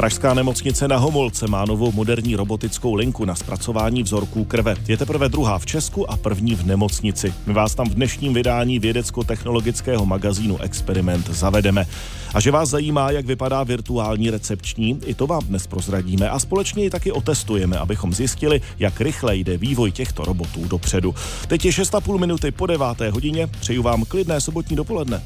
Pražská nemocnice na Homolce má novou moderní robotickou linku na zpracování vzorků krve. Je teprve druhá v Česku a první v nemocnici. My vás tam v dnešním vydání vědecko-technologického magazínu Experiment zavedeme. A že vás zajímá, jak vypadá virtuální recepční, i to vám dnes prozradíme a společně ji taky otestujeme, abychom zjistili, jak rychle jde vývoj těchto robotů dopředu. Teď je 6,5 minuty po 9. hodině. Přeju vám klidné sobotní dopoledne.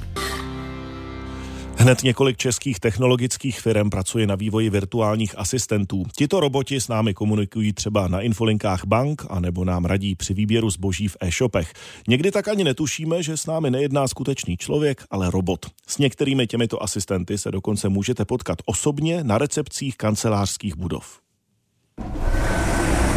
Hned několik českých technologických firem pracuje na vývoji virtuálních asistentů. Tito roboti s námi komunikují třeba na infolinkách bank anebo nám radí při výběru zboží v e-shopech. Někdy tak ani netušíme, že s námi nejedná skutečný člověk, ale robot. S některými těmito asistenty se dokonce můžete potkat osobně na recepcích kancelářských budov.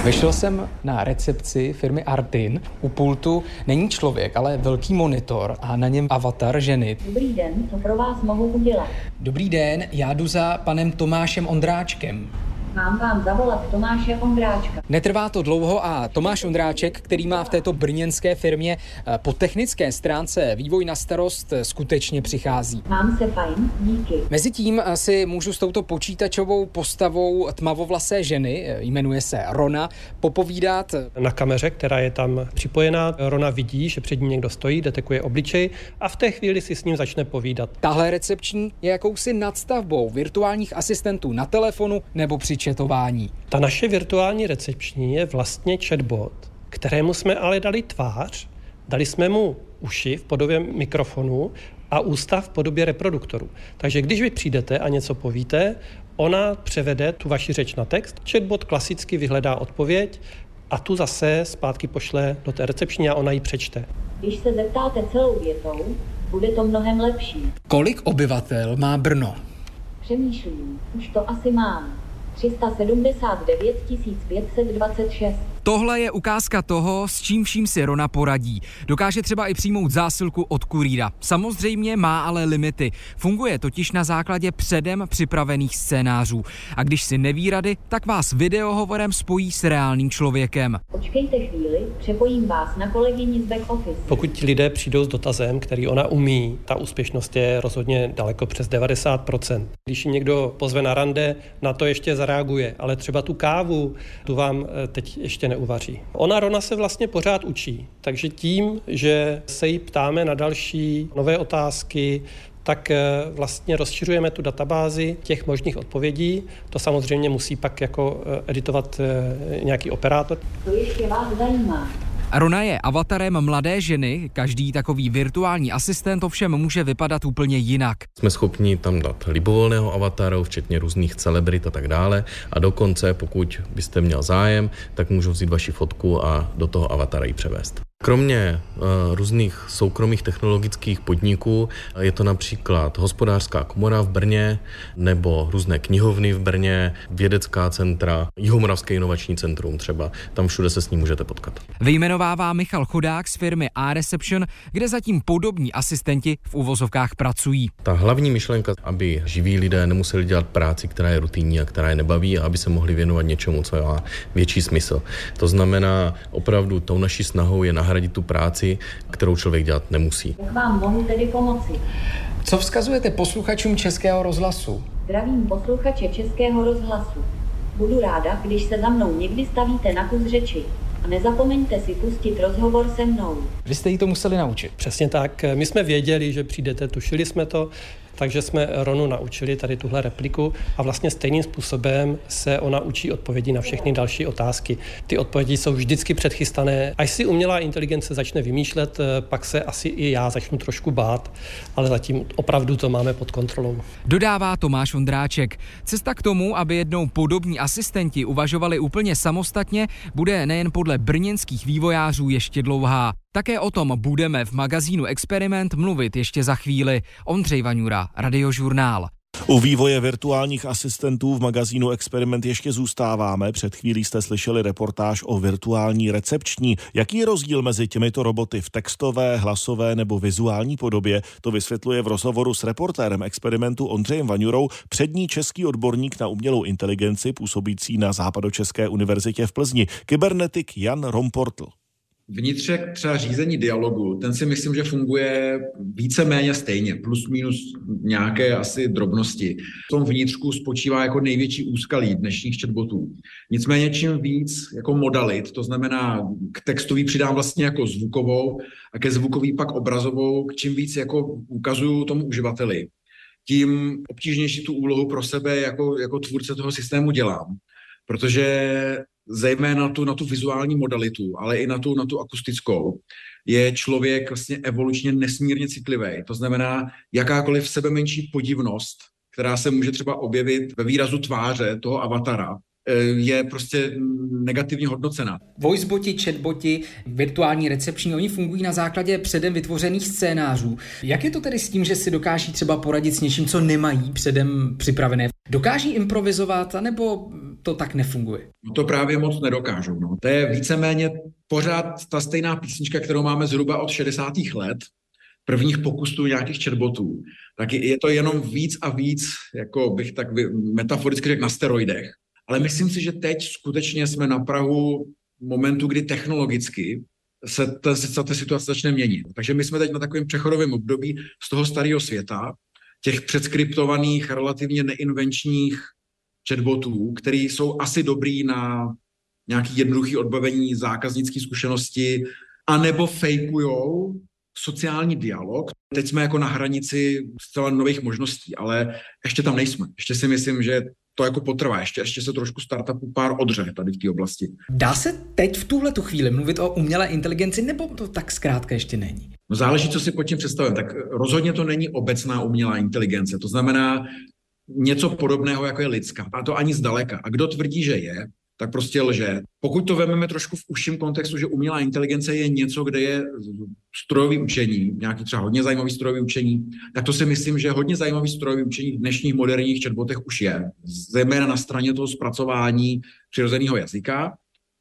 Vyšel jsem na recepci firmy Artin. U pultu není člověk, ale velký monitor a na něm avatar ženy. Dobrý den, co pro vás mohu udělat? Dobrý den, já jdu za panem Tomášem Ondráčkem. Mám vám zavolat Tomáše Ondráčka. Netrvá to dlouho a Tomáš Ondráček, který má v této brněnské firmě po technické stránce vývoj na starost, skutečně přichází. Mám se fajn, díky. Mezitím si můžu s touto počítačovou postavou tmavovlasé ženy, jmenuje se Rona, popovídat. Na kameře, která je tam připojená, Rona vidí, že před ní někdo stojí, detekuje obličej a v té chvíli si s ním začne povídat. Tahle recepční je jakousi nadstavbou virtuálních asistentů na telefonu nebo při četování. Ta naše virtuální recepční je vlastně chatbot, kterému jsme ale dali tvář, dali jsme mu uši v podobě mikrofonu a ústa v podobě reproduktoru. Takže když vy přijdete a něco povíte, ona převede tu vaši řeč na text, chatbot klasicky vyhledá odpověď a tu zase zpátky pošle do té recepční a ona ji přečte. Když se zeptáte celou větou, bude to mnohem lepší. Kolik obyvatel má Brno? Přemýšlím, už to asi mám. 379 526. Tohle je ukázka toho, s čím vším si Rona poradí. Dokáže třeba i přijmout zásilku od kurýra. Samozřejmě má ale limity. Funguje totiž na základě předem připravených scénářů. A když si neví rady, tak vás videohovorem spojí s reálným člověkem. Počkejte chvíli, přepojím vás na kolegyni z back office. Pokud ti lidé přijdou s dotazem, který ona umí, ta úspěšnost je rozhodně daleko přes 90%. Když ji někdo pozve na rande, na to ještě zareaguje, ale třeba tu kávu, tu vám teď ještě neuvaří. Rona se vlastně pořád učí, takže tím, že se jí ptáme na další nové otázky, tak vlastně rozšiřujeme tu databázi těch možných odpovědí. To samozřejmě musí pak jako editovat nějaký operátor. To ještě vás zajímá. Rona je avatarem mladé ženy, každý takový virtuální asistent ovšem může vypadat úplně jinak. Jsme schopni tam dát libovolného avataru, včetně různých celebrit a tak dále. A dokonce, pokud byste měl zájem, tak můžu vzít vaši fotku a do toho avatara ji převést. Kromě různých soukromých technologických podniků je to například Hospodářská komora v Brně nebo různé knihovny v Brně, vědecká centra, Jihomoravské inovační centrum třeba. Tam všude se s ním můžete potkat. Vyjmenovává Michal Chodák z firmy A Reception, kde zatím podobní asistenti v uvozovkách pracují. Ta hlavní myšlenka, aby živí lidé nemuseli dělat práci, která je rutinní a která je nebaví a aby se mohli věnovat něčemu, co má větší smysl. To znamená, opravdu tou naší snahou je nahradit tu práci, kterou člověk dělat nemusí. Jak vám mohu tedy pomoci? Co vzkazujete posluchačům Českého rozhlasu? Zdravím posluchače Českého rozhlasu. Budu ráda, když se za mnou někdy stavíte na kus řeči. A nezapomeňte si pustit rozhovor se mnou. Vy jste jí to museli naučit. Přesně tak. My jsme věděli, že přijdete, tušili jsme to, takže jsme Ronu naučili tady tuhle repliku a vlastně stejným způsobem se ona učí odpovědi na všechny další otázky. Ty odpovědi jsou vždycky předchystané. Až si umělá inteligence začne vymýšlet, pak se asi i já začnu trošku bát, ale zatím opravdu to máme pod kontrolou. Dodává Tomáš Ondráček. Cesta k tomu, aby jednou podobní asistenti uvažovali úplně samostatně, bude nejen podle brněnských vývojářů ještě dlouhá. Také o tom budeme v magazínu Experiment mluvit ještě za chvíli. Ondřej Vaňura, Radiožurnál. U vývoje virtuálních asistentů v magazínu Experiment ještě zůstáváme. Před chvílí jste slyšeli reportáž o virtuální recepční. Jaký je rozdíl mezi těmito roboty v textové, hlasové nebo vizuální podobě? To vysvětluje v rozhovoru s reportérem Experimentu Ondřejem Vaňurou přední český odborník na umělou inteligenci působící na Západočeské univerzitě v Plzni, kybernetik Jan Romportl. vnitřek třeba řízení dialogu, ten si myslím, že funguje víceméně stejně, plus minus nějaké asi drobnosti. V tom vnitřku spočívá jako největší úskalí dnešních chatbotů. Nicméně čím víc jako modalit, to znamená k textový přidám vlastně jako zvukovou a ke zvukový pak obrazovou, čím víc jako ukazuju tomu uživateli, tím obtížnější tu úlohu pro sebe jako tvůrce toho systému dělám. Protože zejména na tu vizuální modalitu, ale i na tu akustickou, je člověk vlastně evolučně nesmírně citlivý. To znamená, jakákoliv sebemenší podivnost, která se může třeba objevit ve výrazu tváře toho avatara, je prostě negativně hodnocena. Voiceboti, chatboti, virtuální recepční, oni fungují na základě předem vytvořených scénářů. Jak je to tedy s tím, že si dokáží třeba poradit s něčím, co nemají předem připravené? Dokáží improvizovat, anebo to tak nefunguje? To právě moc nedokážou. No. To je víceméně pořád ta stejná písnička, kterou máme zhruba od 60. let, prvních pokusů nějakých chatbotů. Tak je to jenom víc a víc, jako bych tak metaforicky řekl, na steroidech. Ale myslím si, že teď skutečně jsme na prahu momentu, kdy technologicky se ta situace začne měnit. Takže my jsme teď na takovém přechodovém období z toho starého světa, těch předskriptovaných, relativně neinvenčních chatbotů, který jsou asi dobrý na nějaké jednoduché odbavení zákaznické zkušenosti, anebo fejkujou sociální dialog. Teď jsme jako na hranici zcela nových možností, ale ještě tam nejsme. Ještě si myslím, že to jako potrvá, ještě se trošku startupů pár odře tady v té oblasti. Dá se teď v tuhletu chvíli mluvit o umělé inteligenci, nebo to tak zkrátka ještě není? No záleží, co si pod tím představím. Tak rozhodně to není obecná umělá inteligence, to znamená něco podobného, jako je lidská. A to ani zdaleka. A kdo tvrdí, že je, tak prostě lže. Pokud to vezmeme trošku v užším kontextu, že umělá inteligence je něco, kde je strojové učení, nějaký třeba hodně zajímavý strojové učení, tak to si myslím, že hodně zajímavý strojové učení v dnešních moderních chatbotech už je, zejména na straně toho zpracování přirozeného jazyka.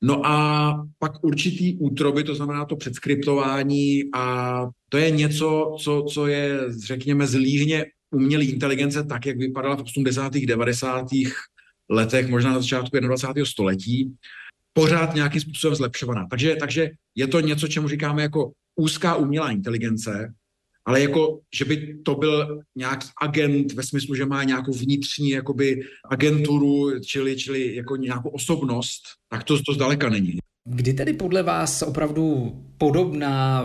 No a pak určitý útroby, to znamená to předskriptování, a to je něco, co je, řekněme, zlíhně umělé inteligence, tak jak vypadala v 80. 90. letech, možná na začátku 21. století, pořád nějakým způsobem zlepšovaná. Takže je to něco, čemu říkáme jako úzká umělá inteligence, ale jako, že by to byl nějaký agent ve smyslu, že má nějakou vnitřní jakoby agenturu, čili jako nějakou osobnost, tak to zdaleka není. Kdy tedy podle vás opravdu podobná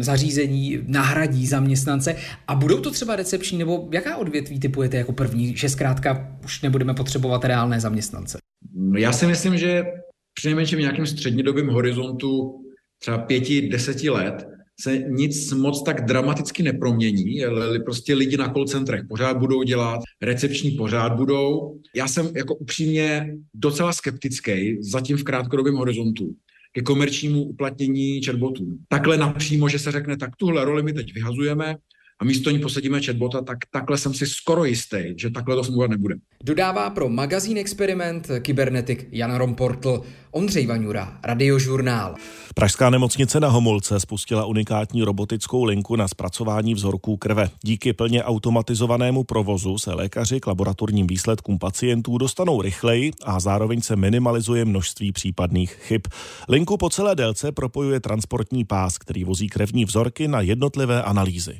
zařízení nahradí zaměstnance a budou to třeba recepční, nebo jaká odvětví typujete jako první, že zkrátka už nebudeme potřebovat reálné zaměstnance? Já si myslím, že přinejmenším v nějakém střednědobém horizontu třeba 5-10 let se nic moc tak dramaticky nepromění, prostě lidi na call centrech pořád budou dělat, recepční pořád budou. Já jsem jako upřímně docela skeptický, zatím v krátkodobém horizontu, ke komerčnímu uplatnění chatbotů. Takhle napřímo, že se řekne, tak tuhle roli my teď vyhazujeme a místo ní posadíme chatbota, tak takhle jsem si skoro jistý, že takhle to fungovat nebude. Dodává pro magazín Experiment kybernetik Jan Romportl. Ondřej Vaňura, Radiožurnál. Pražská nemocnice na Homolce spustila unikátní robotickou linku na zpracování vzorků krve. Díky plně automatizovanému provozu se lékaři k laboratorním výsledkům pacientů dostanou rychleji a zároveň se minimalizuje množství případných chyb. Linku po celé délce propojuje transportní pás, který vozí krevní vzorky na jednotlivé analýzy.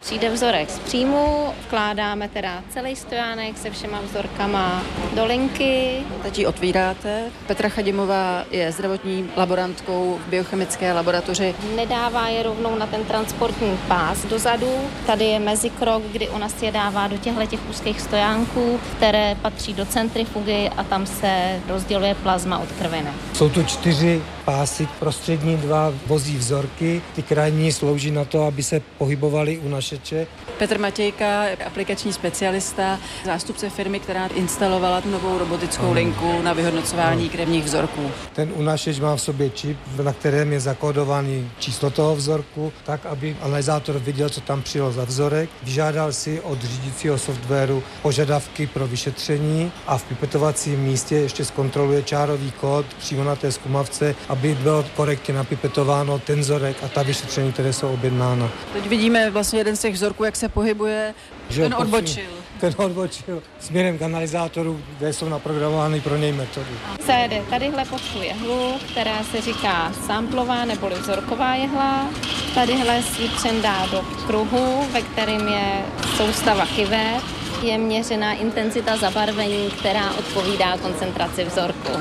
Přijde vzorek z příjmu, vkládáme teda celý stojánek se všema vzorkama do linky. Teď ji otvíráte. Petra Chadimová je zdravotní laborantkou v biochemické laboratoři. Nedává je rovnou na ten transportní pás dozadu. Tady je mezikrok, kdy ona si je dává do těchto úzkých stojánků, které patří do centrifugy a tam se rozděluje plazma od krviny. Jsou tu 4 pásy, prostřední 2 vozí vzorky, ty krajní slouží na to, aby se pohybovali u naší. Petr Matějka, aplikační specialista, zástupce firmy, která instalovala novou robotickou linku na vyhodnocování krevních vzorků. Ten unašeč má v sobě čip, na kterém je zakódovaný číslo toho vzorku, tak aby analyzátor viděl, co tam přijelo za vzorek. Vyžádal si od řídícího softwaru požadavky pro vyšetření a v pipetovacím místě ještě zkontroluje čárový kód přímo na té zkumavce, aby bylo korektně napipetováno ten vzorek a ta vyšetření, které jsou objednána. Teď vidíme vlastně z těch vzorků, jak se pohybuje, že ten odbočil. ten odbočil směrem kanalizátorů, kde jsou naprogramovány pro něj metody. CD tadyhle pošlu jehlu, která se říká samplová neboli vzorková jehla. Tadyhle si přendá do kruhu, ve kterém je soustava chyvé. Je měřená intenzita zabarvení, která odpovídá koncentraci vzorku.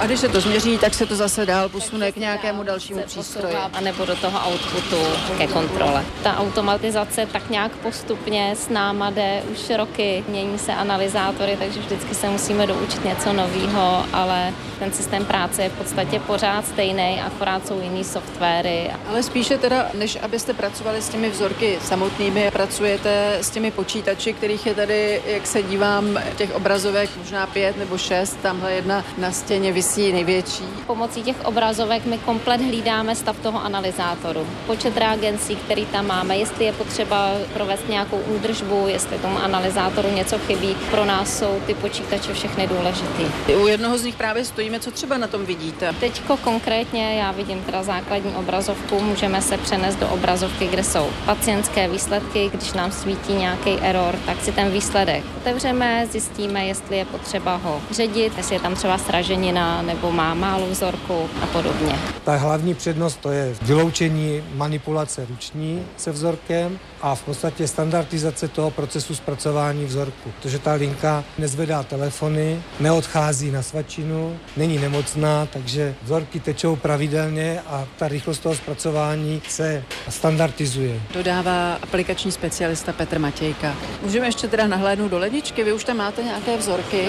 A když se to změří, tak se to zase dál posune k nějakému dalšímu přístroji. A nebo do toho outputu ke kontrole. Ta automatizace tak nějak postupně s náma jde už roky. Mění se analyzátory, takže vždycky se musíme doučit něco nového, ale ten systém práce je v podstatě pořád stejný, akorát jsou jiný softwary. Ale spíše teda, než abyste pracovali s těmi vzorky samotnými, pracujete s těmi počítači, kterých je tady, jak se dívám, těch obrazovek možná 5 nebo 6, tamhle jedna na stěně visí největší. Pomocí těch obrazovek my komplet hlídáme stav toho analyzátoru. Počet reagencí, který tam máme, jestli je potřeba provést nějakou údržbu, jestli tomu analyzátoru něco chybí. Pro nás jsou ty počítače všechny důležitý. U jednoho z nich právě stojíme, co třeba na tom vidíte? Teďko konkrétně já vidím teda základní obrazovku, můžeme se přenést do obrazovky, kde jsou pacientské výsledky, když nám svítí nějaký error, tak si ten výsledek otevřeme, zjistíme, jestli je potřeba ho ředit, jestli je tam třeba sraženina nebo má málo vzorku a podobně. Ta hlavní přednost to je vyloučení manipulace ruční se vzorkem a v podstatě standardizace toho procesu zpracování vzorku, protože ta linka nezvedá telefony, neodchází na svačinu, není nemocná, takže vzorky tečou pravidelně a ta rychlost toho zpracování se standardizuje. Dodává aplikační specialista Petr Matějka. Můžeme ještě teda nahlédnout do ledničky, vy už tam máte nějaké vzorky,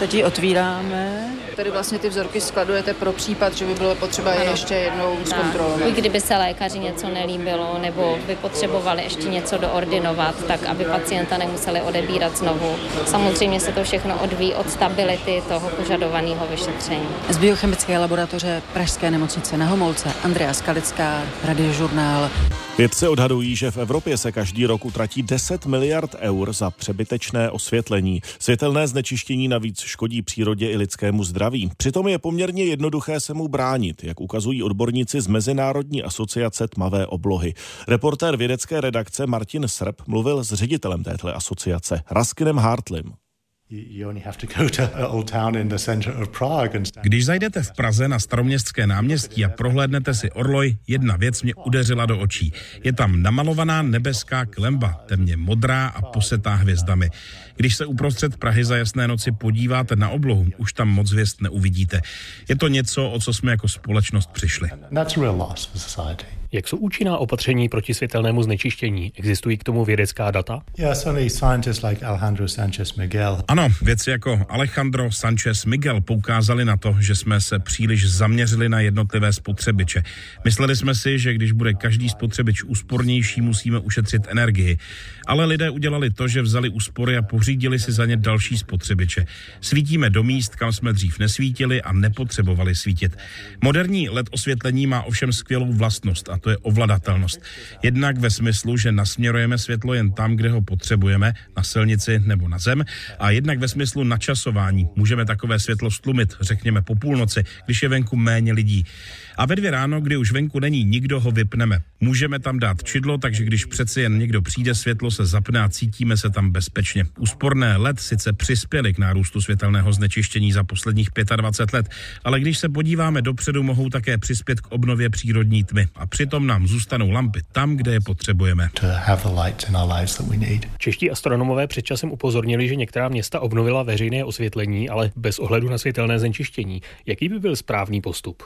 teď ji otvíráme. Tady vlastně ty vzorky skladujete pro případ, že by bylo potřeba je ještě jednou zkontrolovat. I kdyby se lékaři něco nelíbilo nebo by potřebovali ještě něco doordinovat, tak aby pacienta nemuseli odebírat znovu. Samozřejmě se to všechno odvíjí od stability toho požadovaného vyšetření. Z biochemické laboratoře Pražské nemocnice na Homolce Andrea Skalická, Radiožurnál. Vědci odhadují, že v Evropě se každý rok utratí 10 miliard eur za přebytečné osvětlení. Světelné znečištění navíc škodí přírodě i lidskému zdraví. Přitom je poměrně jednoduché se mu bránit, jak ukazují odborníci z Mezinárodní asociace Tmavé oblohy. Reportér vědecké redakce Martin Srb mluvil s ředitelem této asociace Raskinem Hartleym. Když zajdete v Praze na Staroměstské náměstí a prohlédnete si orloj, jedna věc mě udeřila do očí. Je tam namalovaná nebeská klemba, temně modrá a posetá hvězdami. Když se uprostřed Prahy za jasné noci podíváte na oblohu, už tam moc hvězd neuvidíte. Je to něco, o co jsme jako společnost přišli. Jak jsou účinná opatření proti světelnému znečištění? Existují k tomu vědecká data? Ano, vědci jako Alejandro Sanchez Miguel poukázali na to, že jsme se příliš zaměřili na jednotlivé spotřebiče. Mysleli jsme si, že když bude každý spotřebič úspornější, musíme ušetřit energii. Ale lidé udělali to, že vzali úspory a pořídili si za ně další spotřebiče. Svítíme do míst, kam jsme dřív nesvítili a nepotřebovali svítit. Moderní LED osvětlení má ovšem skvělou vlastnost, a to je ovladatelnost. Jednak ve smyslu, že nasměrujeme světlo jen tam, kde ho potřebujeme, na silnici nebo na zem, a jednak ve smyslu načasování. Můžeme takové světlo stlumit, řekněme po půlnoci, když je venku méně lidí. A ve 2 ráno, kdy už venku není nikdo, ho vypneme. Můžeme tam dát čidlo, takže když přeci jen někdo přijde, světlo se zapne a cítíme se tam bezpečně. Úsporné LED sice přispěly k nárůstu světelného znečištění za posledních 25 let, ale když se podíváme dopředu, mohou také přispět k obnově přírodní tmy. A přitom nám zůstanou lampy tam, kde je potřebujeme. Čeští astronomové před časem upozornili, že některá města obnovila veřejné osvětlení, ale bez ohledu na světelné znečištění. Jaký by byl správný postup?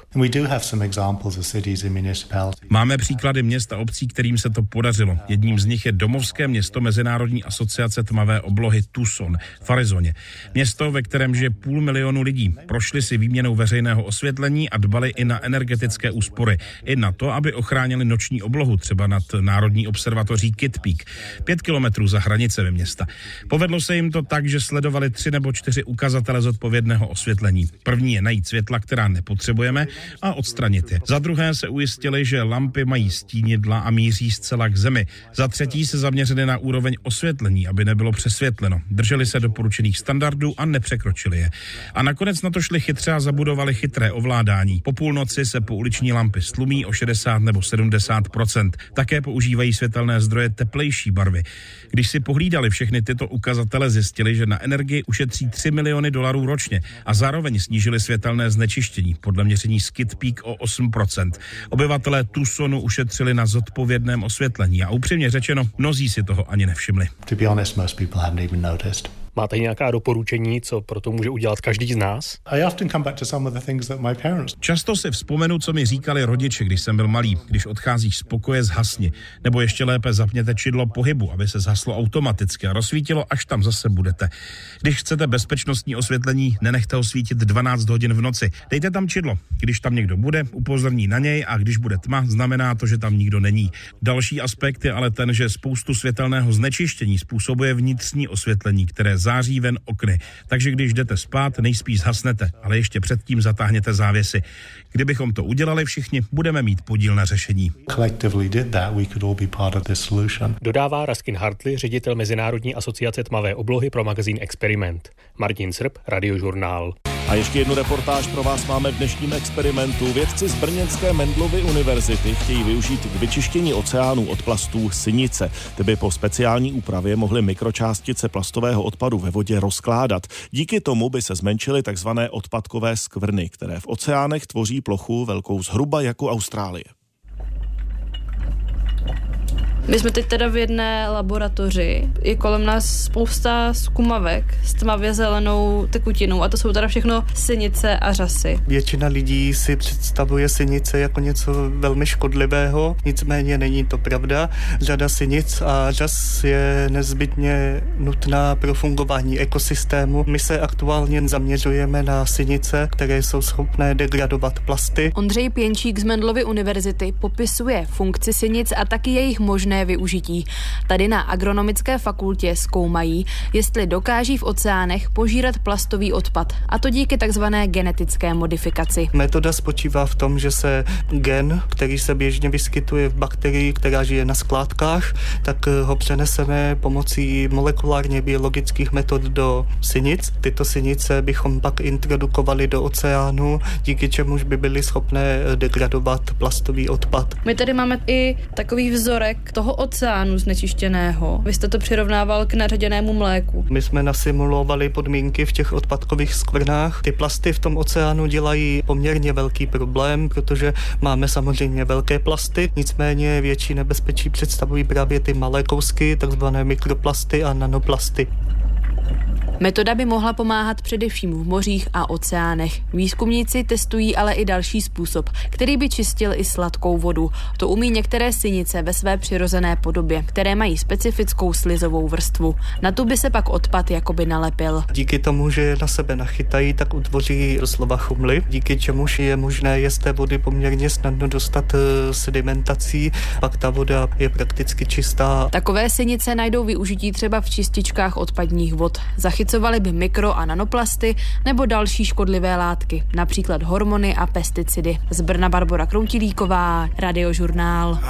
Máme příklady měst a obcí, kterým se to podařilo. Jedním z nich je domovské město Mezinárodní asociace tmavé oblohy Tucson v Arizoně. Město, ve kterém žije 500 000 lidí. Prošli si výměnou veřejného osvětlení a dbali i na energetické úspory. I na to, aby ochránili noční oblohu, třeba nad Národní observatoří Kitt Peak, 5 kilometrů za hranicemi města. Povedlo se jim to tak, že sledovali 3 nebo 4 ukazatele zodpovědného osvětlení. První je najít světla, která nepotřebujeme, a odstranit planety. Za druhé se ujistili, že lampy mají stínidla a míří zcela k Zemi. Za třetí se zaměřili na úroveň osvětlení, aby nebylo přesvětleno. Drželi se doporučených standardů a nepřekročili je. A nakonec na to šli chytře a zabudovali chytré ovládání. Po půlnoci se pouliční lampy stlumí o 60 nebo 70%. Také používají světelné zdroje teplejší barvy. Když si pohlídali všechny tyto ukazatele, zjistili, že na energii ušetří $3 miliony ročně a zároveň snížili světelné znečištění podle měření z Kitt Peak o 8%. Obyvatelé Tucsonu ušetřili na zodpovědném osvětlení a upřímně řečeno, mnozí si toho ani nevšimli. Máte nějaká doporučení, co pro to může udělat každý z nás? Často si vzpomenu, co mi říkali rodiče, když jsem byl malý. Když odcházíš z pokoje, zhasni. Nebo ještě lépe zapněte čidlo pohybu, aby se zhaslo automaticky a rozsvítilo, až tam zase budete. Když chcete bezpečnostní osvětlení, nenechte ho svítit 12 hodin v noci. Dejte tam čidlo. Když tam někdo bude, upozorní na něj a když bude tma, znamená to, že tam nikdo není. Další aspekt je ale ten, že spoustu světelného znečištění způsobuje vnitřní osvětlení, které září ven okny. Takže když jdete spát, nejspíš hasnete, ale ještě předtím zatáhněte závěsy. Kdybychom to udělali všichni, budeme mít podíl na řešení. Dodává Raskin Hartley, ředitel Mezinárodní asociace Tmavé oblohy pro magazín Experiment. Martin Srb, Radiožurnál. A ještě jednu reportáž pro vás máme v dnešním experimentu. Vědci z brněnské Mendlovy univerzity chtějí využít k vyčištění oceánů od plastů sinice. Ty by po speciální úpravě mohly mikročástice plastového odpadu ve vodě rozkládat. Díky tomu by se zmenšily tzv. Odpadkové skvrny, které v oceánech tvoří plochu velkou zhruba jako Austrálie. My jsme teď teda v jedné laboratoři, je kolem nás spousta zkumavek s tmavě zelenou tekutinou a to jsou teda všechno sinice a řasy. Většina lidí si představuje sinice jako něco velmi škodlivého, nicméně není to pravda. Řada sinic a řas je nezbytně nutná pro fungování ekosystému. My se aktuálně zaměřujeme na sinice, které jsou schopné degradovat plasty. Ondřej Pěnčík z Mendlovy univerzity popisuje funkci sinic a taky jejich možné využití. Tady na agronomické fakultě zkoumají, jestli dokáží v oceánech požírat plastový odpad, a to díky takzvané genetické modifikaci. Metoda spočívá v tom, že se gen, který se běžně vyskytuje v bakterii, která žije na skládkách, tak ho přeneseme pomocí molekulárně biologických metod do sinic. Tyto sinice bychom pak introdukovali do oceánu, díky čemuž by byly schopné degradovat plastový odpad. My tady máme i takový vzorek toho oceánu znečištěného. Vy jste to přirovnával k naředěnému mléku. My jsme nasimulovali podmínky v těch odpadkových skvrnách. Ty plasty v tom oceánu dělají poměrně velký problém, protože máme samozřejmě velké plasty, nicméně větší nebezpečí představují právě ty malé kousky, takzvané mikroplasty a nanoplasty. Metoda by mohla pomáhat především v mořích a oceánech. Výzkumníci testují ale i další způsob, který by čistil i sladkou vodu. To umí některé sinice ve své přirozené podobě, které mají specifickou slizovou vrstvu. Na tu by se pak odpad jakoby nalepil. Díky tomu, že na sebe nachytají, tak utvoří doslova chumly, díky čemuž je možné je z té vody poměrně snadno dostat sedimentací, pak ta voda je prakticky čistá. Takové sinice najdou využití třeba v čističkách odpadních vod. Zachycovaly by mikro- a nanoplasty nebo další škodlivé látky, například hormony a pesticidy. Z Brna Barbora Kroutilíková, Radiožurnál.